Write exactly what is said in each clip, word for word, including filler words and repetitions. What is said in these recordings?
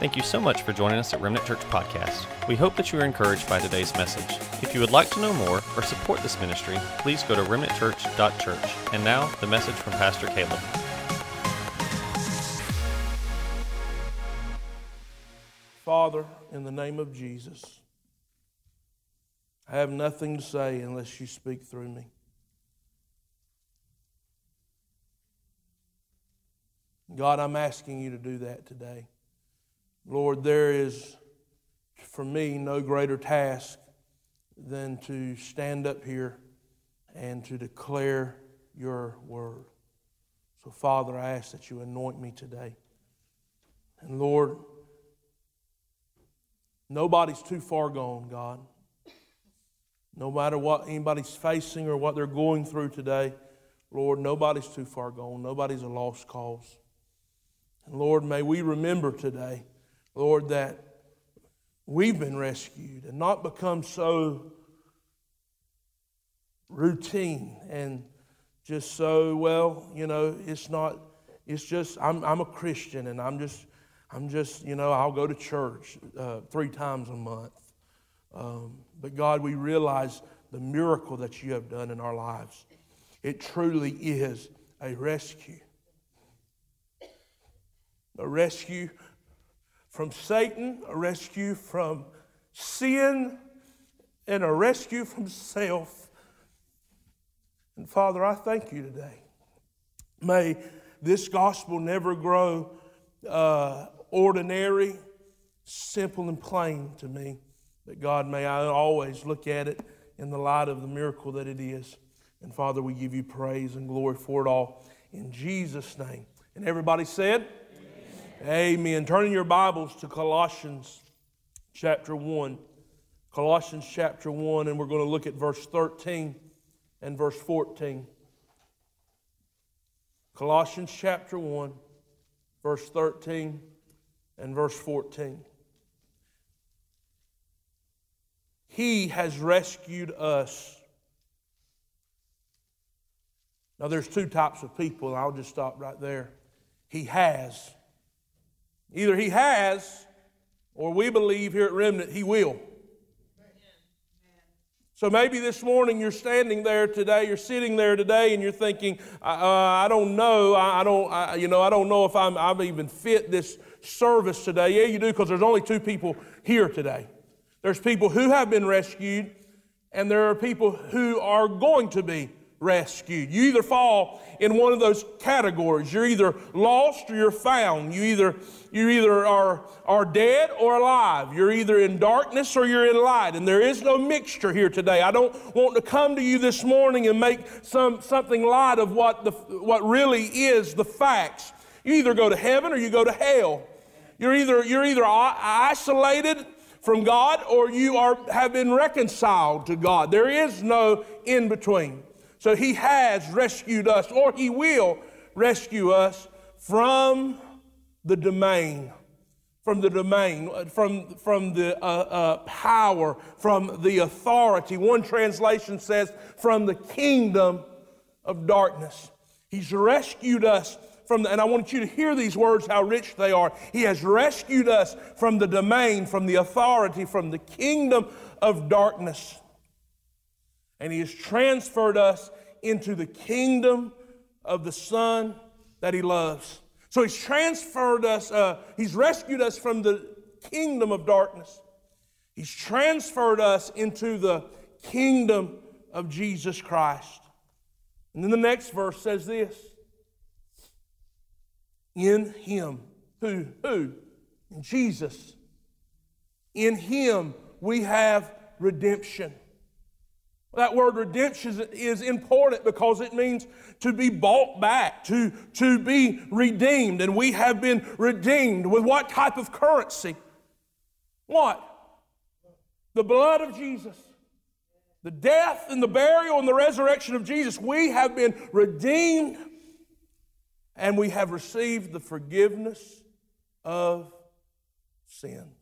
Thank you so much for joining us at Remnant Church Podcast. We hope that you are encouraged by today's message. If you would like to know more or support this ministry, please go to remnant church dot church. And now, the message from Pastor Caleb. Father, in the name of Jesus, I have nothing to say unless you speak through me. God, I'm asking you to do that today. Lord, there is for me no greater task than to stand up here and to declare your word. So, Father, I ask that you anoint me today. And, Lord, nobody's too far gone, God. No matter what anybody's facing or what they're going through today, Lord, nobody's too far gone. Nobody's a lost cause. And Lord, may we remember today, Lord, that we've been rescued and not become so routine and just so, well, you know, it's not, it's just, I'm I'm a Christian and I'm just, I'm just, you know, I'll go to church uh, three times a month. Um, but God, we realize the miracle that you have done in our lives. It truly is a rescue. A rescue from Satan, a rescue from sin, and a rescue from self. And Father, I thank you today. May this gospel never grow uh, ordinary, simple, and plain to me. But God, may I always look at it in the light of the miracle that it is. And Father, we give you praise and glory for it all. In Jesus' name. And everybody said... Amen. Turn in your Bibles to Colossians chapter one. Colossians chapter one, and we're going to look at verse thirteen and verse fourteen. Colossians chapter one, verse thirteen and verse fourteen. He has rescued us. Now there's two types of people, and I'll just stop right there. He has. Either he has, or we believe here at Remnant, he will. So maybe this morning you're standing there today, you're sitting there today, and you're thinking, uh, I don't know, I, I don't, I, you know, I don't know if I'm, I'm even fit this service today. Yeah, you do, because there's only two people here today. There's people who have been rescued, and there are people who are going to be rescued. You either fall in one of those categories. You're either lost or you're found. You either you either are are dead or alive. You're either in darkness or you're in light. And there is no mixture here today. I don't want to come to you this morning and make some something light of what the what really is the facts. You either go to heaven or you go to hell. You're either you're either isolated from God or you are have been reconciled to God. There is no in between. So he has rescued us, or he will rescue us from the domain, from the domain, from, from the uh, uh, power, from the authority. One translation says, from the kingdom of darkness. He's rescued us from, the, and I want you to hear these words, how rich they are. He has rescued us from the domain, from the authority, from the kingdom of darkness. And he has transferred us into the kingdom of the Son that he loves. So he's transferred us, uh, he's rescued us from the kingdom of darkness. He's transferred us into the kingdom of Jesus Christ. And then the next verse says this. In him, who, who? In Jesus. In him we have redemption. That word redemption is important because it means to be bought back, to, to be redeemed. And we have been redeemed with what type of currency? What? The blood of Jesus. The death and the burial and the resurrection of Jesus. We have been redeemed and we have received the forgiveness of sins.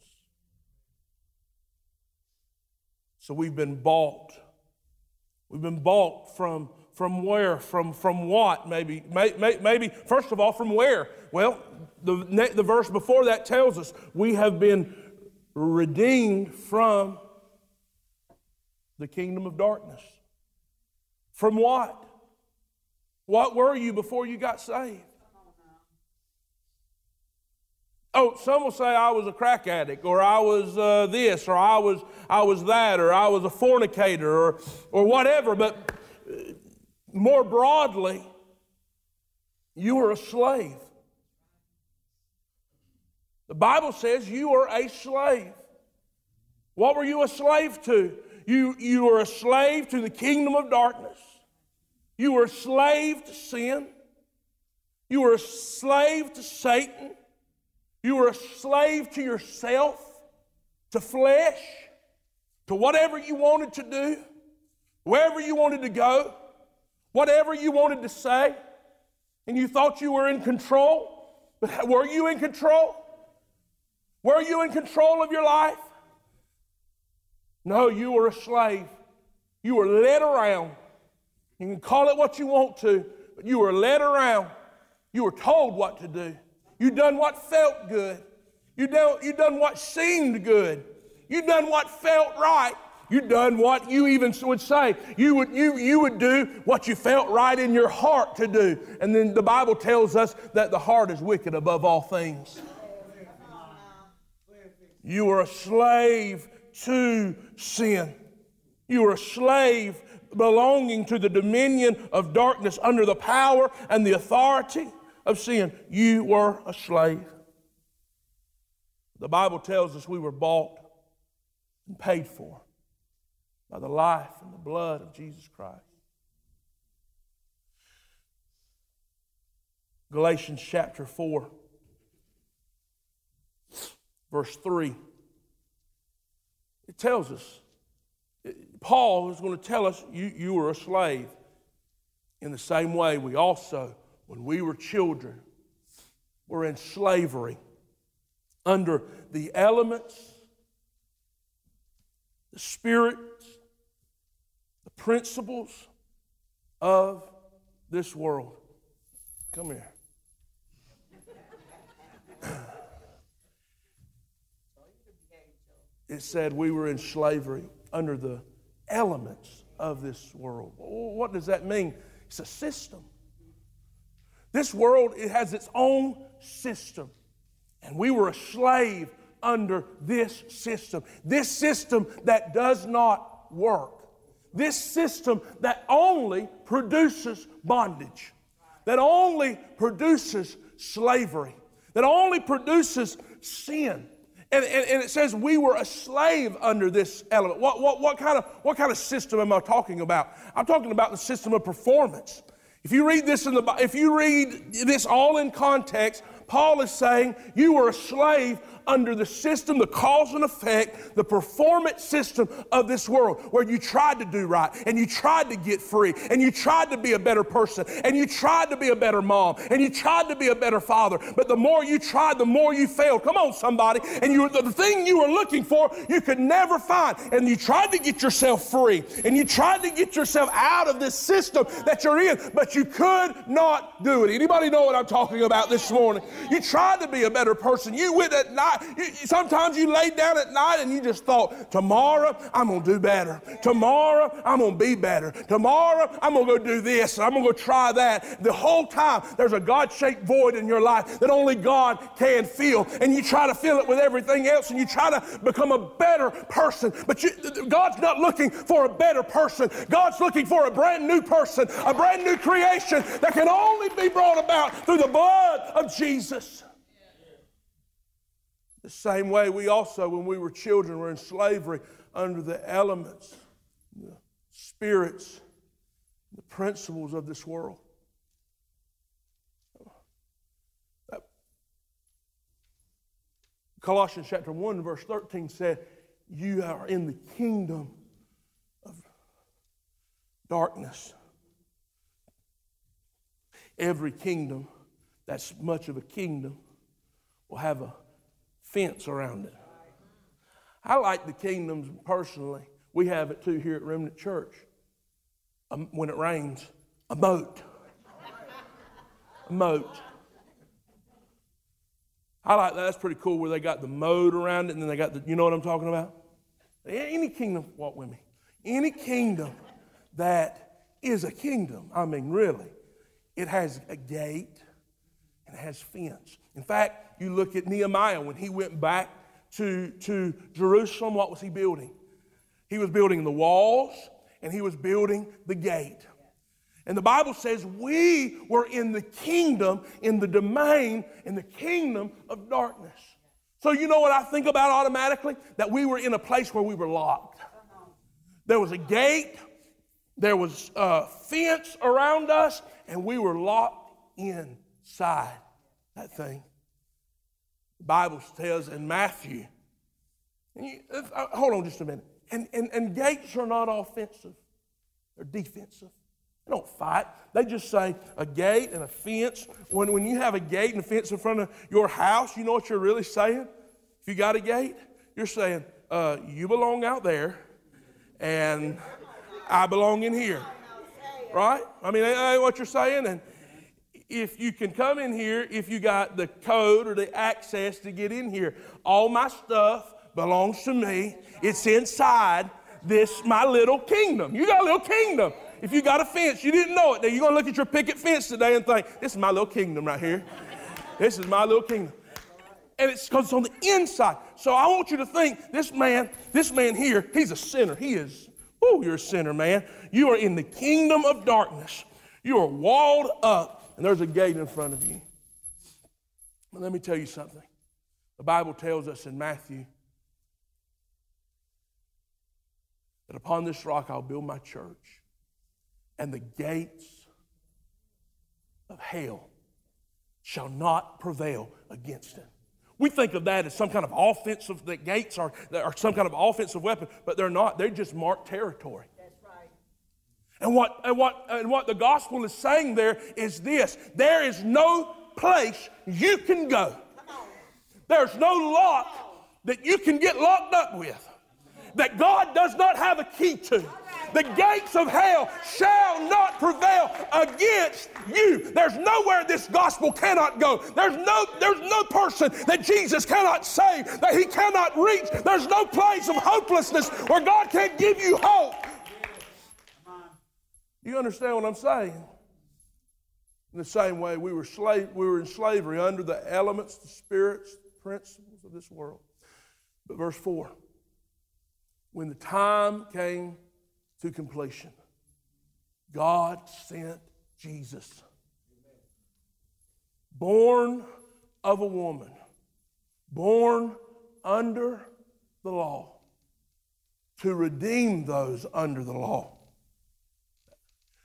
So we've been bought We've been bought from, From where? From from what? Maybe, maybe, maybe, first of all, from where? Well, the, the verse before that tells us we have been redeemed from the kingdom of darkness. From what? What were you before you got saved? Oh, some will say I was a crack addict, or I was uh, this, or I was I was that, or I was a fornicator, or or whatever. But more broadly, you were a slave. The Bible says you were a slave. What were you a slave to? You you were a slave to the kingdom of darkness. You were a slave to sin. You were a slave to Satan. You were a slave to yourself, to flesh, to whatever you wanted to do, wherever you wanted to go, whatever you wanted to say, and you thought you were in control. But were you in control? Were you in control of your life? No, you were a slave. You were led around. You can call it what you want to, but you were led around. You were told what to do. You done what felt good. You done, you done what seemed good. You done what felt right. You done what you even would say. You would, you, you would do what you felt right in your heart to do. And then the Bible tells us that the heart is wicked above all things. You were a slave to sin. You were a slave belonging to the dominion of darkness under the power and the authority of sin. You were a slave. The Bible tells us we were bought and paid for by the life and the blood of Jesus Christ. Galatians chapter four, verse three. It tells us, Paul is going to tell us, you, you were a slave. In the same way, we also, when we were children, were in slavery under the elements, the spirits, the principles of this world. Come here. It said we were in slavery under the elements of this world. What does that mean? It's a system. This world, it has its own system. And we were a slave under this system. This system that does not work. This system that only produces bondage. That only produces slavery. That only produces sin. And, and, and it says we were a slave under this element. What, what, what, kind of, what kind of system am I talking about? I'm talking about the system of performance. If you read this in the, if you read this all in context, Paul is saying you were a slave under the system, the cause and effect, the performance system of this world, where you tried to do right, and you tried to get free, and you tried to be a better person, and you tried to be a better mom, and you tried to be a better father. But the more you tried, the more you failed. Come on, somebody. And you, the thing you were looking for, you could never find. And you tried to get yourself free, and you tried to get yourself out of this system that you're in, but you could not do it. Anybody know what I'm talking about this morning? You tried to be a better person. You went at night. You, sometimes you laid down at night and you just thought, tomorrow I'm going to do better. Tomorrow I'm going to be better. Tomorrow I'm going to go do this. And I'm going to go try that. The whole time there's a God-shaped void in your life that only God can fill. And you try to fill it with everything else. And you try to become a better person. But you, God's not looking for a better person. God's looking for a brand new person, a brand new creation that can only be brought about through the blood of Jesus. The same way we also, when we were children, were in slavery under the elements, the spirits, the principles of this world. Colossians chapter one, verse thirteen said, you are in the kingdom of darkness. Every kingdom, that's much of a kingdom, will have a fence around it. I like the kingdoms personally. We have it too here at Remnant Church. Um, when it rains, A moat. A moat. I like that. That's pretty cool where they got the moat around it and then they got the, you know what I'm talking about? Any kingdom, walk with me. Any kingdom that is a kingdom, I mean, really, it has a gate and it has fence. In fact, you look at Nehemiah when he went back to, to Jerusalem, what was he building? He was building the walls and he was building the gate. And the Bible says we were in the kingdom, in the domain, in the kingdom of darkness. So you know what I think about automatically? That we were in a place where we were locked. There was a gate, there was a fence around us, and we were locked inside that thing. The Bible says in Matthew, and you, uh, hold on just a minute, and, and, and gates are not offensive, they're defensive. They don't fight. They just say a gate and a fence. When, when you have a gate and a fence in front of your house, you know what you're really saying? If you got a gate, you're saying, uh, you belong out there and I belong in here. Right? I mean, that ain't what you're saying. And if you can come in here, if you got the code or the access to get in here, all my stuff belongs to me. It's inside this, my little kingdom. You got a little kingdom. If you got a fence, you didn't know it. Now you're going to look at your picket fence today and think, this is my little kingdom right here. This is my little kingdom. And it's because it's on the inside. So I want you to think, this man, this man here, he's a sinner. He is, oh, you're a sinner, man. You are in the kingdom of darkness. You are walled up, and there's a gate in front of you. But let me tell you something. The Bible tells us in Matthew that upon this rock I'll build my church. And the gates of hell shall not prevail against it. We think of that as some kind of offensive, that gates are, are some kind of offensive weapon, but they're not. They're just marked territory. That's right. And what, and what, and what the gospel is saying there is this. There is no place you can go. There's no lock that you can get locked up with that God does not have a key to. The gates of hell shall not prevail against you. There's nowhere this gospel cannot go. There's no, there's no person that Jesus cannot save, that he cannot reach. There's no place of hopelessness where God can't give you hope. You understand what I'm saying? In the same way, we were slave, we were in slavery under the elements, the spirits, the principles of this world. But verse four, when the time came to completion, God sent Jesus, born of a woman, born under the law, to redeem those under the law,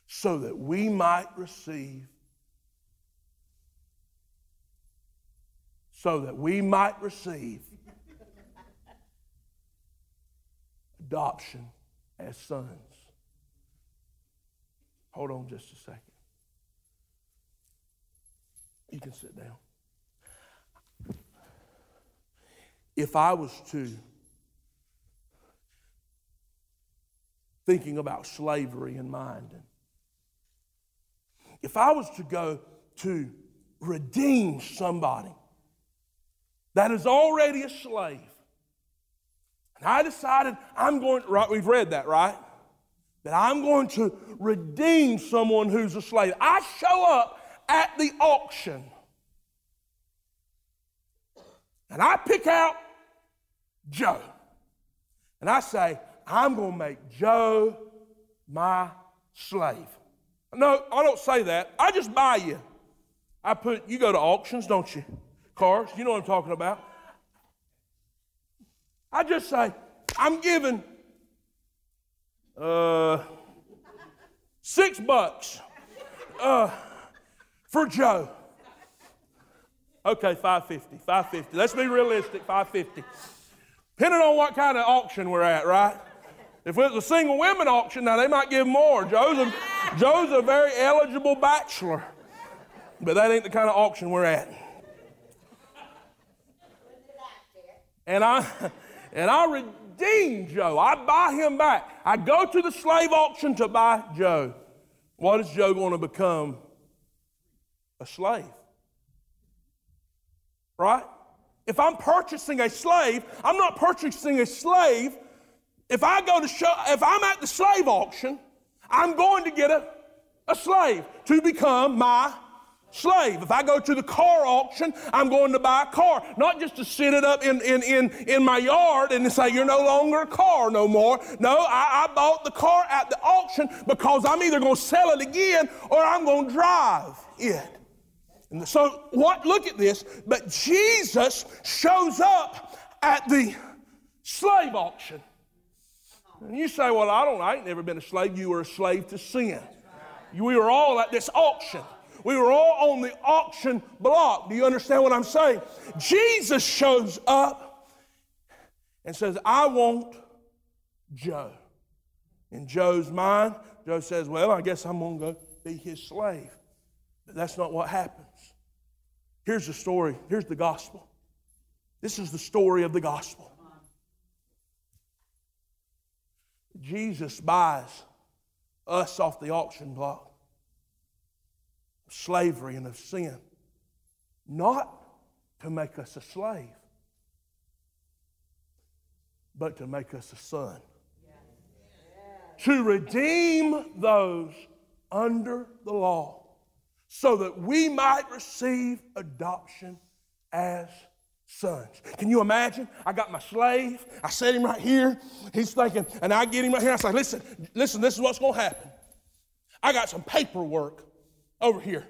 so that we might receive, so that we might receive adoption as sons. Hold on just a second. You can sit down. If I was to, thinking about slavery in mind, if I was to go to redeem somebody that is already a slave, and I decided I'm going, right, we've read that, right? That I'm going to redeem someone who's a slave. I show up at the auction and I pick out Joe. And I say, I'm going to make Joe my slave. No, I don't say that. I just buy you. I put, you go to auctions, don't you? Cars, you know what I'm talking about. I just say, I'm giving uh, six bucks uh, for Joe. Okay, five fifty, five fifty. Let's be realistic, five fifty. Depending on what kind of auction we're at, right? If it's a single women auction, now they might give more. Joe's a, Joe's a very eligible bachelor, but that ain't the kind of auction we're at. And I... And I redeem Joe. I buy him back. I go to the slave auction to buy Joe. What is Joe going to become? A slave. Right? If I'm purchasing a slave, I'm not purchasing a slave. If I go to show, if I'm at the slave auction, I'm going to get a, a slave to become my slave. If I go to the car auction, I'm going to buy a car, not just to sit it up in, in, in, in my yard and say, you're no longer a car no more. No, I, I bought the car at the auction because I'm either going to sell it again or I'm going to drive it. And so what? Look at this. But Jesus shows up at the slave auction. And you say, well, I don't know. I ain't never been a slave. You were a slave to sin. We were all at this auction. We were all on the auction block. Do you understand what I'm saying? Jesus shows up and says, I want Joe. In Joe's mind, Joe says, well, I guess I'm going to go be his slave. But that's not what happens. Here's the story. Here's the gospel. This is the story of the gospel. Jesus buys us off the auction block. Slavery and of sin, not to make us a slave, but to make us a son. Yes. Yes. To redeem those under the law, so that we might receive adoption as sons. Can you imagine? I got my slave. I set him right here. He's thinking, and I get him right here. I say, listen, listen, this is what's going to happen. I got some paperwork over here.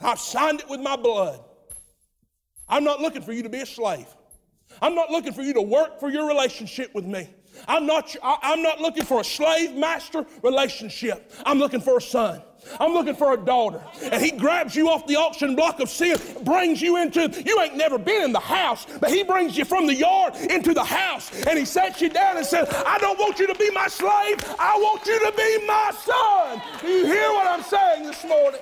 I've signed it with my blood. I'm not looking for you to be a slave. I'm not looking for you to work for your relationship with me. I'm not, I'm not looking for a slave-master relationship. I'm looking for a son. I'm looking for a daughter. And he grabs you off the auction block of sin, brings you into, you ain't never been in the house, but he brings you from the yard into the house, and he sets you down and says, I don't want you to be my slave. I want you to be my son. Do you hear what I'm saying this morning?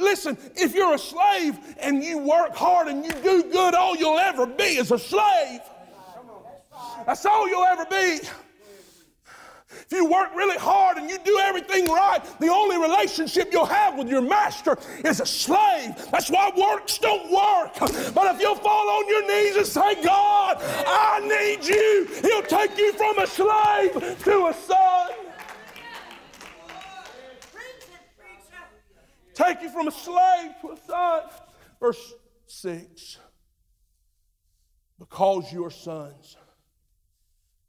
Listen, if you're a slave and you work hard and you do good, all you'll ever be is a slave. That's all you'll ever be. If you work really hard and you do everything right, the only relationship you'll have with your master is a slave. That's why works don't work. But if you'll fall on your knees and say, God, I need you, he'll take you from a slave to a son. Take you from a slave to a son. Verse six. Because you are sons,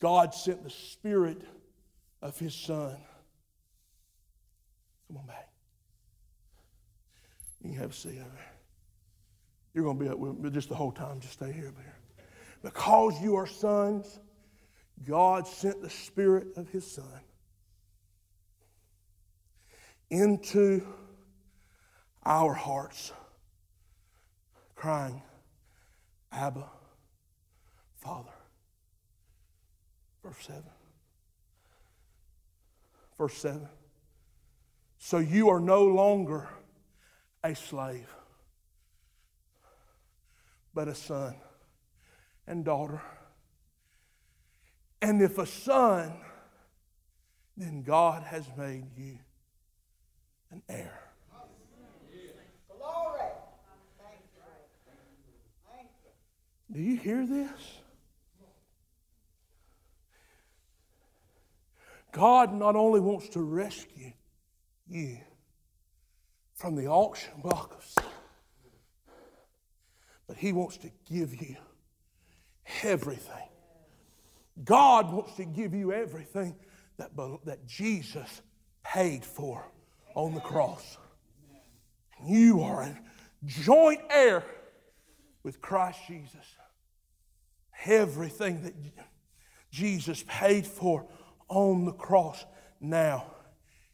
God sent the Spirit of his Son. Come on back. You can have a seat over there. You're going to be up with me just the whole time. Just stay here. Because you are sons, God sent the Spirit of his Son into our hearts, crying, Abba, Father. Verse seven. Verse seven. So you are no longer a slave, but a son and daughter. And if a son, then God has made you an heir. Glory. Do you hear this? God not only wants to rescue you from the auction block of sin, but he wants to give you everything. God wants to give you everything that, that Jesus paid for on the cross. You are a joint heir with Christ Jesus. Everything that Jesus paid for on the cross, now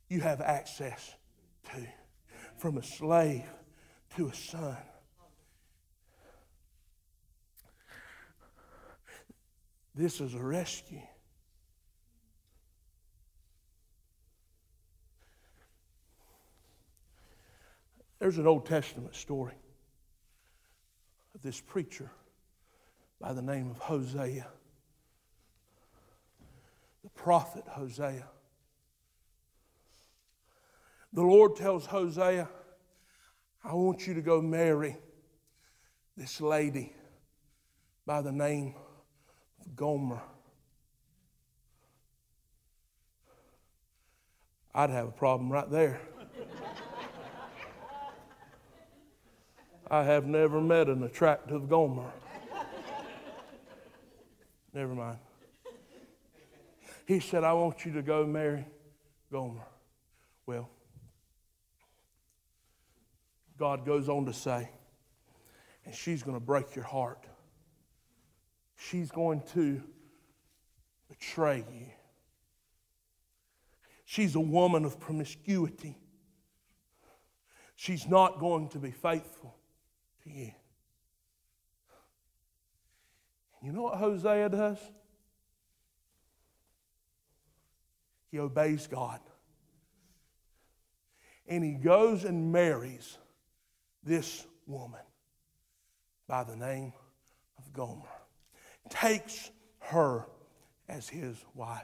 you have access to, from a slave to a son. This is a rescue. There's an Old Testament story of this preacher by the name of Hosea. The prophet Hosea The Lord tells Hosea, I want you to go marry this lady by the name of Gomer. I'd have a problem right there. I have never met an attractive Gomer. Never mind. He said, I want you to go marry Gomer. Well, God goes on to say, and she's going to break your heart. She's going to betray you. She's a woman of promiscuity. She's not going to be faithful to you. You know what Hosea does? He obeys God. And he goes and marries this woman by the name of Gomer. Takes her as his wife.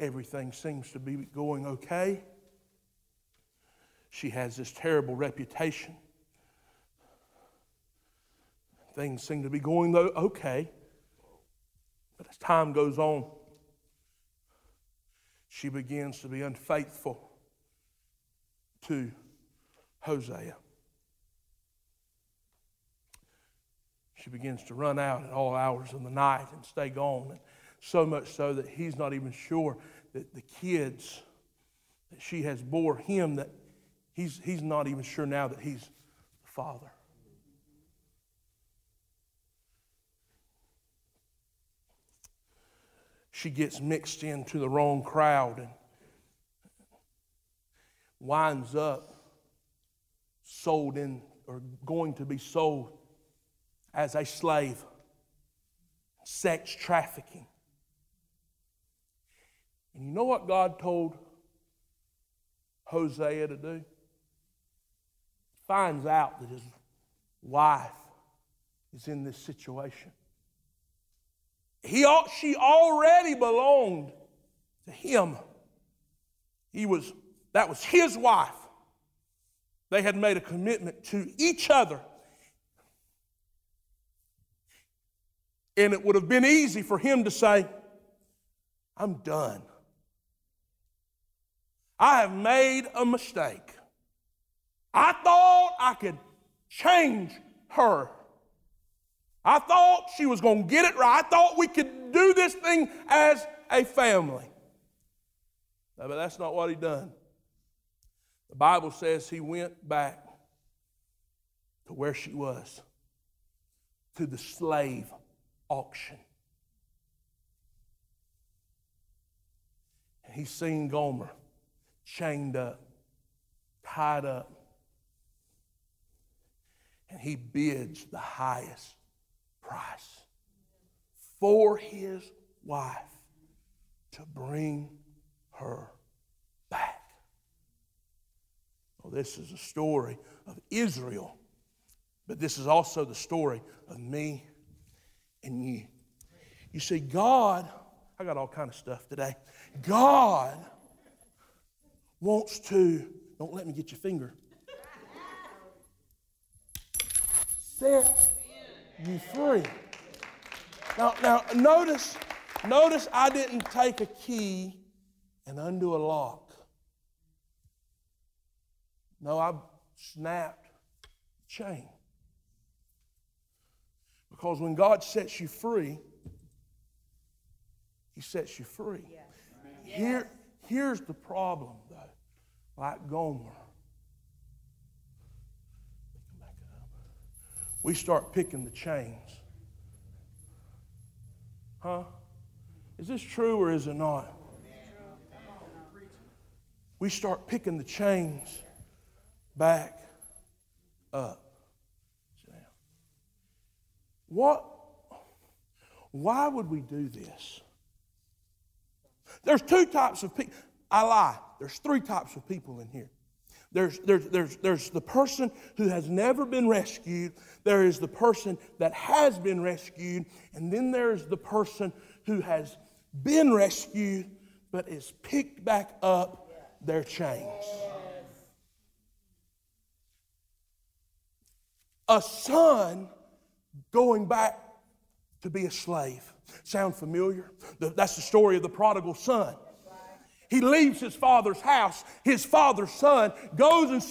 Everything seems to be going okay. She has this terrible reputation. Things seem to be going though okay. But as time goes on, she begins to be unfaithful to Hosea. She begins to run out at all hours of the night and stay gone. And so much so that he's not even sure that the kids that she has bore him, that he's, he's not even sure now that he's the father. She gets mixed into the wrong crowd and winds up sold in, or going to be sold as a slave. Sex trafficking. And you know what God told Hosea to do? Finds out that his wife is in this situation. He, she already belonged to him. He was, that was his wife. They had made a commitment to each other. And it would have been easy for him to say, I'm done. I have made a mistake. I thought I could change her. I thought she was going to get it right. I thought we could do this thing as a family. No, but that's not what he done. The Bible says he went back to where she was, to the slave auction. And he's seen Gomer chained up, tied up, and he bids the highest price for his wife to bring her back. Well, this is a story of Israel, but this is also the story of me and you. You see, God, I got all kind of stuff today. God wants to, don't let me get your finger, set you free. Now, now notice, notice I didn't take a key and undo a lock. No, I snapped the chain. Because when God sets you free, he sets you free. Yes. Yes. Here, here's the problem, though. Like Gomer, we start picking the chains. Huh? Is this true or is it not? We start picking the chains back up. What? Why would we do this? There's two types of people. I lie. There's three types of people in here. There's, there's, there's, there's the person who has never been rescued. There is the person that has been rescued. And then there's the person who has been rescued but is picked back up their chains. A son going back to be a slave. Sound familiar? That's the story of the prodigal son. He leaves his father's house. His father's son goes and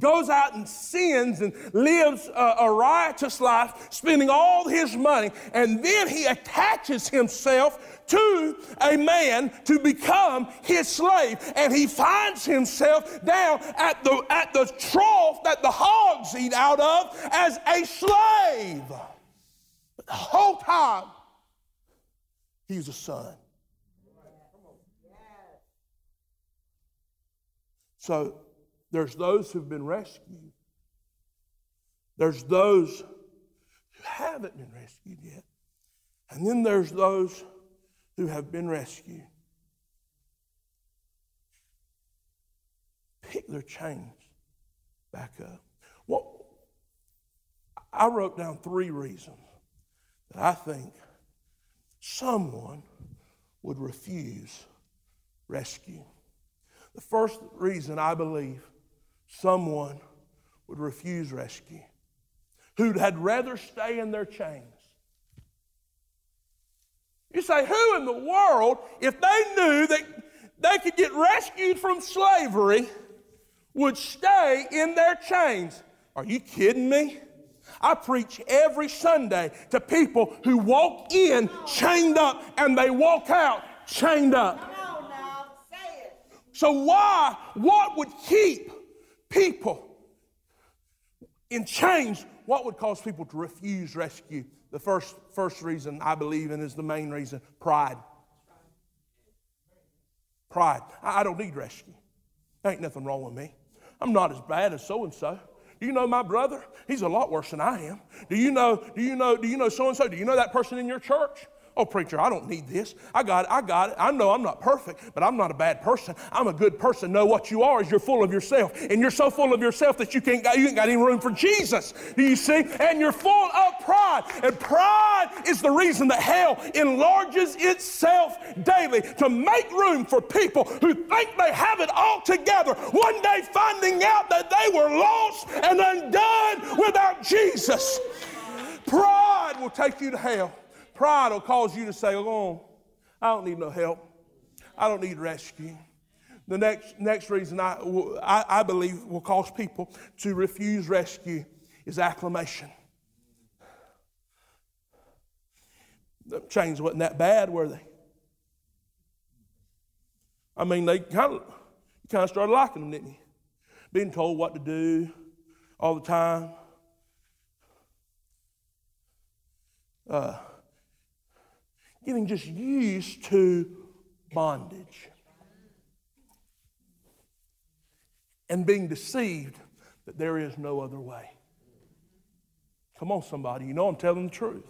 goes out and sins and lives a, a riotous life, spending all his money. And then he attaches himself to a man to become his slave. And he finds himself down at the, at the trough that the hogs eat out of as a slave. The whole time, he's a son. So, there's those who've been rescued. There's those who haven't been rescued yet. And then there's those who have been rescued. Pick their chains back up. Well, I wrote down three reasons that I think someone would refuse rescue. The first reason I believe someone would refuse rescue, who had rather stay in their chains. You say, who in the world, if they knew that they could get rescued from slavery, would stay in their chains? Are you kidding me? I preach every Sunday to people who walk in chained up and they walk out chained up. So why, what would keep people in chains? What would cause people to refuse rescue? The first, first reason I believe in is the main reason, pride. Pride. I, I don't need rescue. There ain't nothing wrong with me. I'm not as bad as so-and-so. Do you know my brother? He's a lot worse than I am. Do you know, do you know, do you know so-and-so? Do you know that person in your church? Oh, preacher, I don't need this. I got it. I got it. I know I'm not perfect, but I'm not a bad person. I'm a good person. No, what you are is you're full of yourself. And you're so full of yourself that you can't you ain't got any room for Jesus. Do you see? And you're full of pride. And pride is the reason that hell enlarges itself daily to make room for people who think they have it all together, one day finding out that they were lost and undone without Jesus. Pride will take you to hell. Pride will cause you to say, oh, I don't need no help. I don't need rescue. The next, next reason I, I, I believe will cause people to refuse rescue is acclamation. The chains wasn't that bad, were they? I mean, they kind of, you kind of started liking them, didn't you? Being told what to do all the time. Uh... Getting just used to bondage and being deceived that there is no other way. Come on, somebody. You know I'm telling the truth.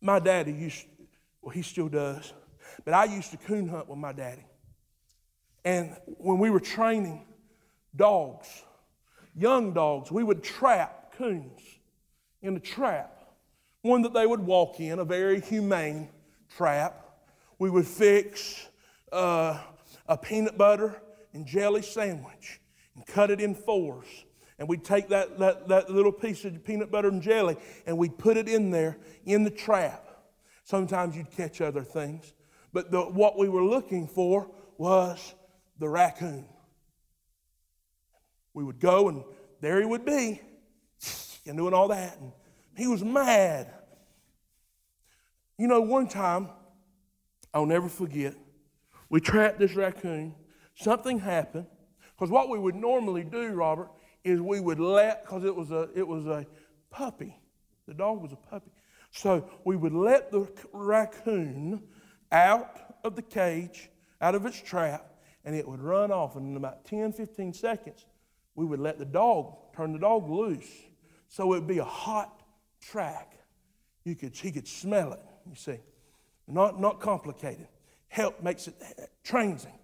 My daddy used, well, he still does, but I used to coon hunt with my daddy. And when we were training dogs, young dogs, we would trap coons in a trap. One that they would walk in, a very humane trap. We would fix uh, a peanut butter and jelly sandwich and cut it in fours. And we'd take that, that, that little piece of peanut butter and jelly and we'd put it in there in the trap. Sometimes you'd catch other things. But the, what we were looking for was the raccoon. We would go and there he would be and doing all that. And he was mad. You know, one time, I'll never forget, we trapped this raccoon. Something happened. Because what we would normally do, Robert, is we would let, because it was a it was a puppy. The dog was a puppy. So we would let the raccoon out of the cage, out of its trap, and it would run off. And in about ten, fifteen seconds, we would let the dog, turn the dog loose. So it would be a hot track. You could, he could smell it, you see. Not, not complicated. Help makes it, trains him.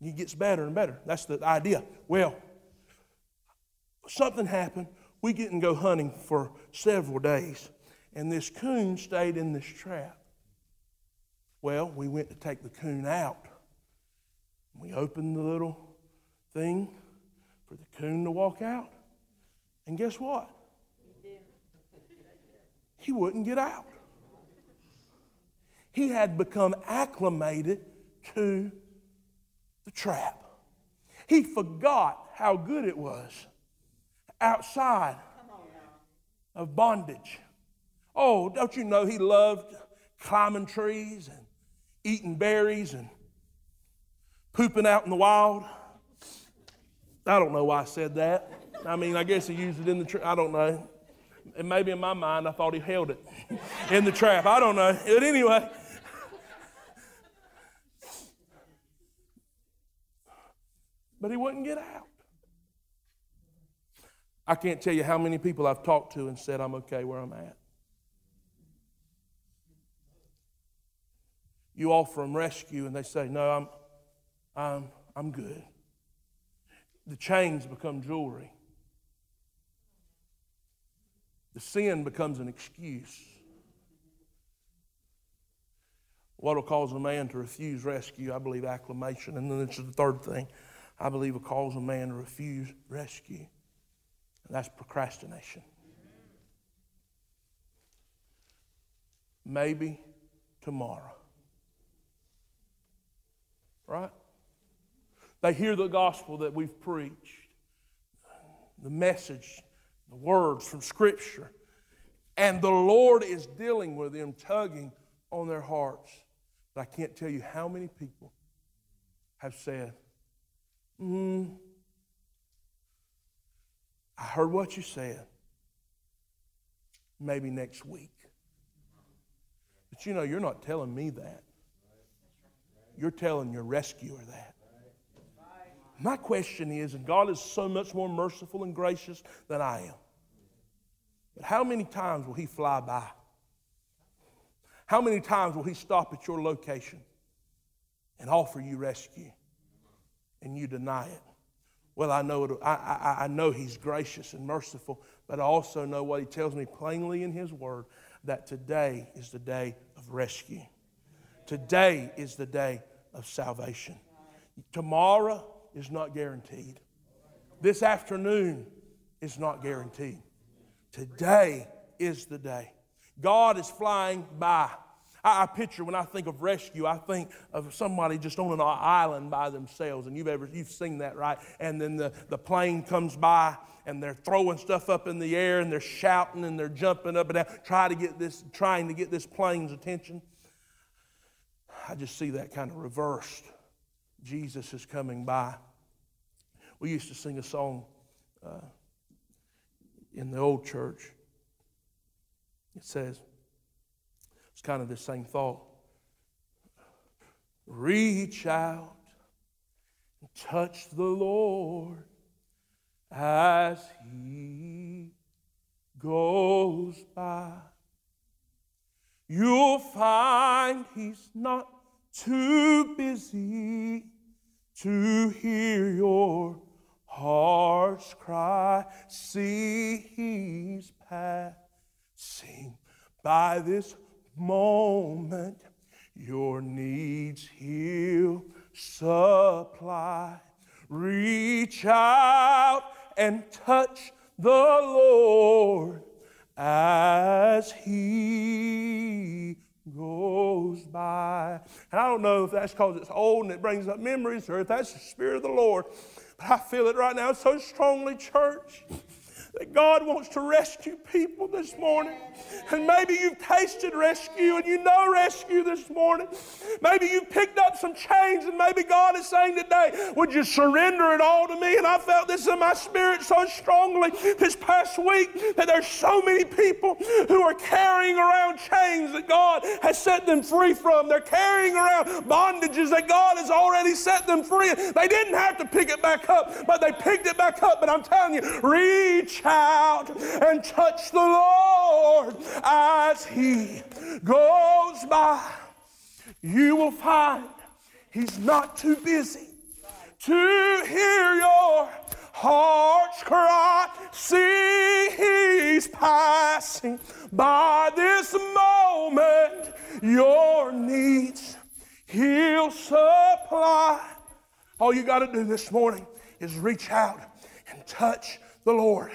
He gets better and better. That's the idea. Well, something happened. We didn't go hunting for several days, and this coon stayed in this trap. Well, we went to take the coon out, We opened the little thing for the coon to walk out. And guess what? He wouldn't get out. He had become acclimated to the trap. He forgot how good it was outside of bondage. Oh, don't you know he loved climbing trees and eating berries and pooping out in the wild? I don't know why I said that. I mean, I guess he used it in the trap. I don't know. And maybe in my mind I thought he held it in the trap. I don't know. But anyway. But he wouldn't get out. I can't tell you how many people I've talked to and said, I'm okay where I'm at. You offer them rescue and they say, no, I'm, I'm, I'm good. The chains become jewelry. The sin becomes an excuse. What will cause a man to refuse rescue? I believe acclamation. And then this is the third thing. I believe will cause a man to refuse rescue. And that's procrastination. Maybe tomorrow. Right? They hear the gospel that we've preached, the message, the words from Scripture, and the Lord is dealing with them, tugging on their hearts. But I can't tell you how many people have said, mm, I heard what you said. Maybe next week. But you know, you're not telling me that. You're telling your rescuer that. My question is, and God is so much more merciful and gracious than I am, but how many times will He fly by? How many times will He stop at your location and offer you rescue, and you deny it? Well, I know, it, I, I, I know He's gracious and merciful, but I also know what He tells me plainly in His Word, that today is the day of rescue. Today is the day of salvation. Tomorrow is not guaranteed. This afternoon is not guaranteed. Today is the day. God is flying by. I, I picture when I think of rescue, I think of somebody just on an island by themselves, and you've ever you've seen that, right? And then the, the plane comes by, and they're throwing stuff up in the air, and they're shouting, and they're jumping up and down, try to get this, trying to get this plane's attention. I just see that kind of reversed. Jesus is coming by. We used to sing a song uh, in the old church. It says, it's kind of the same thought. Reach out and touch the Lord as He goes by. You'll find He's not too busy to hear your heart's cry. See, He's passing by this moment. Your needs He'll supply. Reach out and touch the Lord as He goes by. And I don't know if that's because it's old and it brings up memories, or if that's the Spirit of the Lord, but I feel it right now so strongly, church, that God wants to rescue people this morning. And maybe you've tasted rescue and you know rescue this morning. Maybe you've picked up some chains, and maybe God is saying today, would you surrender it all to me? And I felt this in my spirit so strongly this past week, that there's so many people who are carrying around chains that God has set them free from. They're carrying around bondages that God has already set them free. They didn't have to pick it back up, but they picked it back up. But I'm telling you, reach out and touch the Lord as He goes by. You will find He's not too busy to hear your heart's cry. See, He's passing by this moment. Your needs He'll supply. All you got to do this morning is reach out and touch the Lord.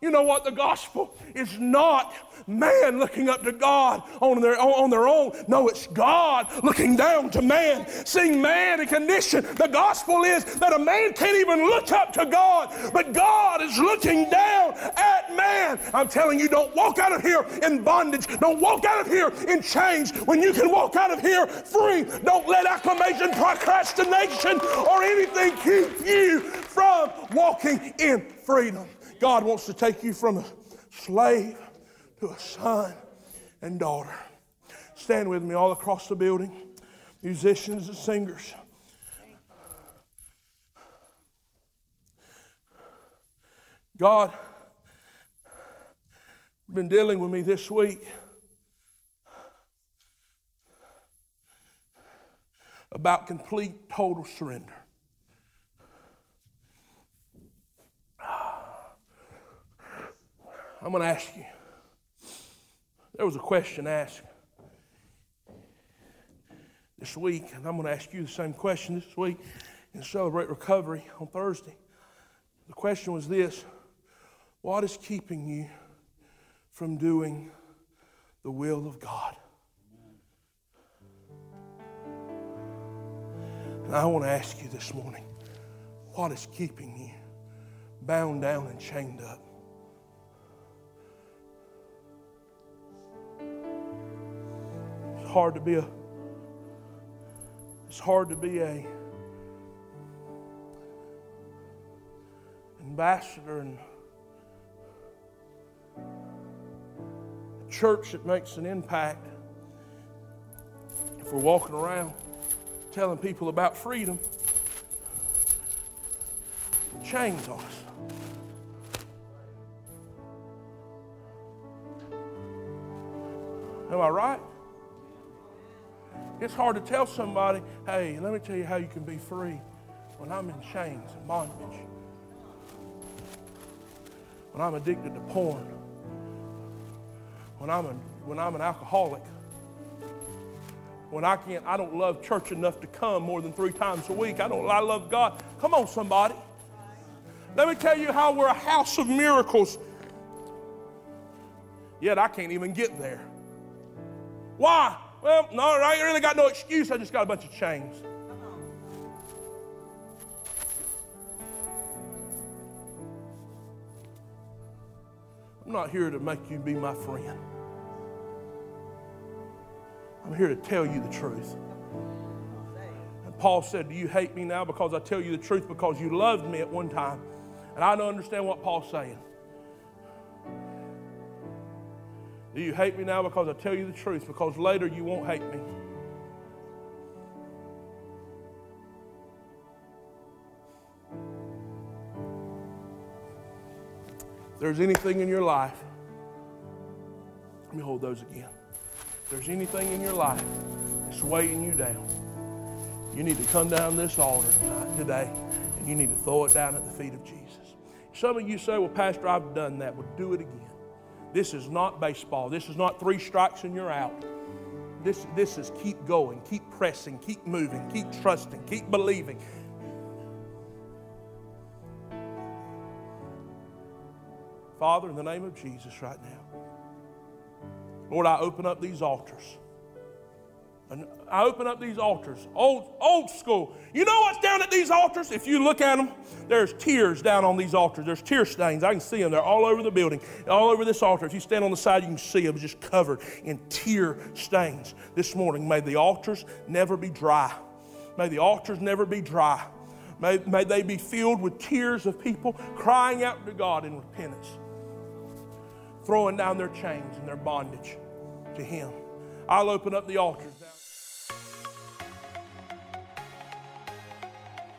You know what? The gospel is not man looking up to God on their, on their own. No, it's God looking down to man, seeing man in condition. The gospel is that a man can't even look up to God, but God is looking down at man. I'm telling you, don't walk out of here in bondage. Don't walk out of here in chains when you can walk out of here free. Don't let acclamation, procrastination, or anything keep you from walking in freedom. God wants to take you from a slave to a son and daughter. Stand with me all across the building, musicians and singers. God has been dealing with me this week about complete, total surrender. I'm going to ask you. There was a question asked this week, and I'm going to ask you the same question this week in Celebrate Recovery on Thursday. The question was this: what is keeping you from doing the will of God? And I want to ask you this morning, what is keeping you bound down and chained up? Hard to be a it's hard to be a ambassador and a church that makes an impact if we're walking around telling people about freedom, chains on us. Am I right? It's hard to tell somebody, hey, let me tell you how you can be free when I'm in chains and bondage, when I'm addicted to porn, when I'm, a, when I'm an alcoholic, when I can't, I don't love church enough to come more than three times a week. I don't, I love God. Come on, somebody. Let me tell you how we're a house of miracles, yet I can't even get there. Why? Well, no, I really got no excuse. I just got a bunch of chains. I'm not here to make you be my friend. I'm here to tell you the truth. And Paul said, do you hate me now because I tell you the truth, because you loved me at one time? And I don't understand what Paul's saying. Do you hate me now because I tell you the truth? Because later you won't hate me. If there's anything in your life, let me hold those again. If there's anything in your life that's weighing you down, you need to come down this altar tonight, today, and you need to throw it down at the feet of Jesus. Some of you say, well, Pastor, I've done that. Well, do it again. This is not baseball. This is not three strikes and you're out. This, this is keep going, keep pressing, keep moving, keep trusting, keep believing. Father, in the name of Jesus right now, Lord, I open up these altars. And I open up these altars, old, old school. You know what's down at these altars? If you look at them, there's tears down on these altars. There's tear stains. I can see them. They're all over the building, all over this altar. If you stand on the side, you can see them just covered in tear stains this morning. May the altars never be dry. May the altars never be dry. May, may they be filled with tears of people crying out to God in repentance, throwing down their chains and their bondage to Him. I'll open up the altars now.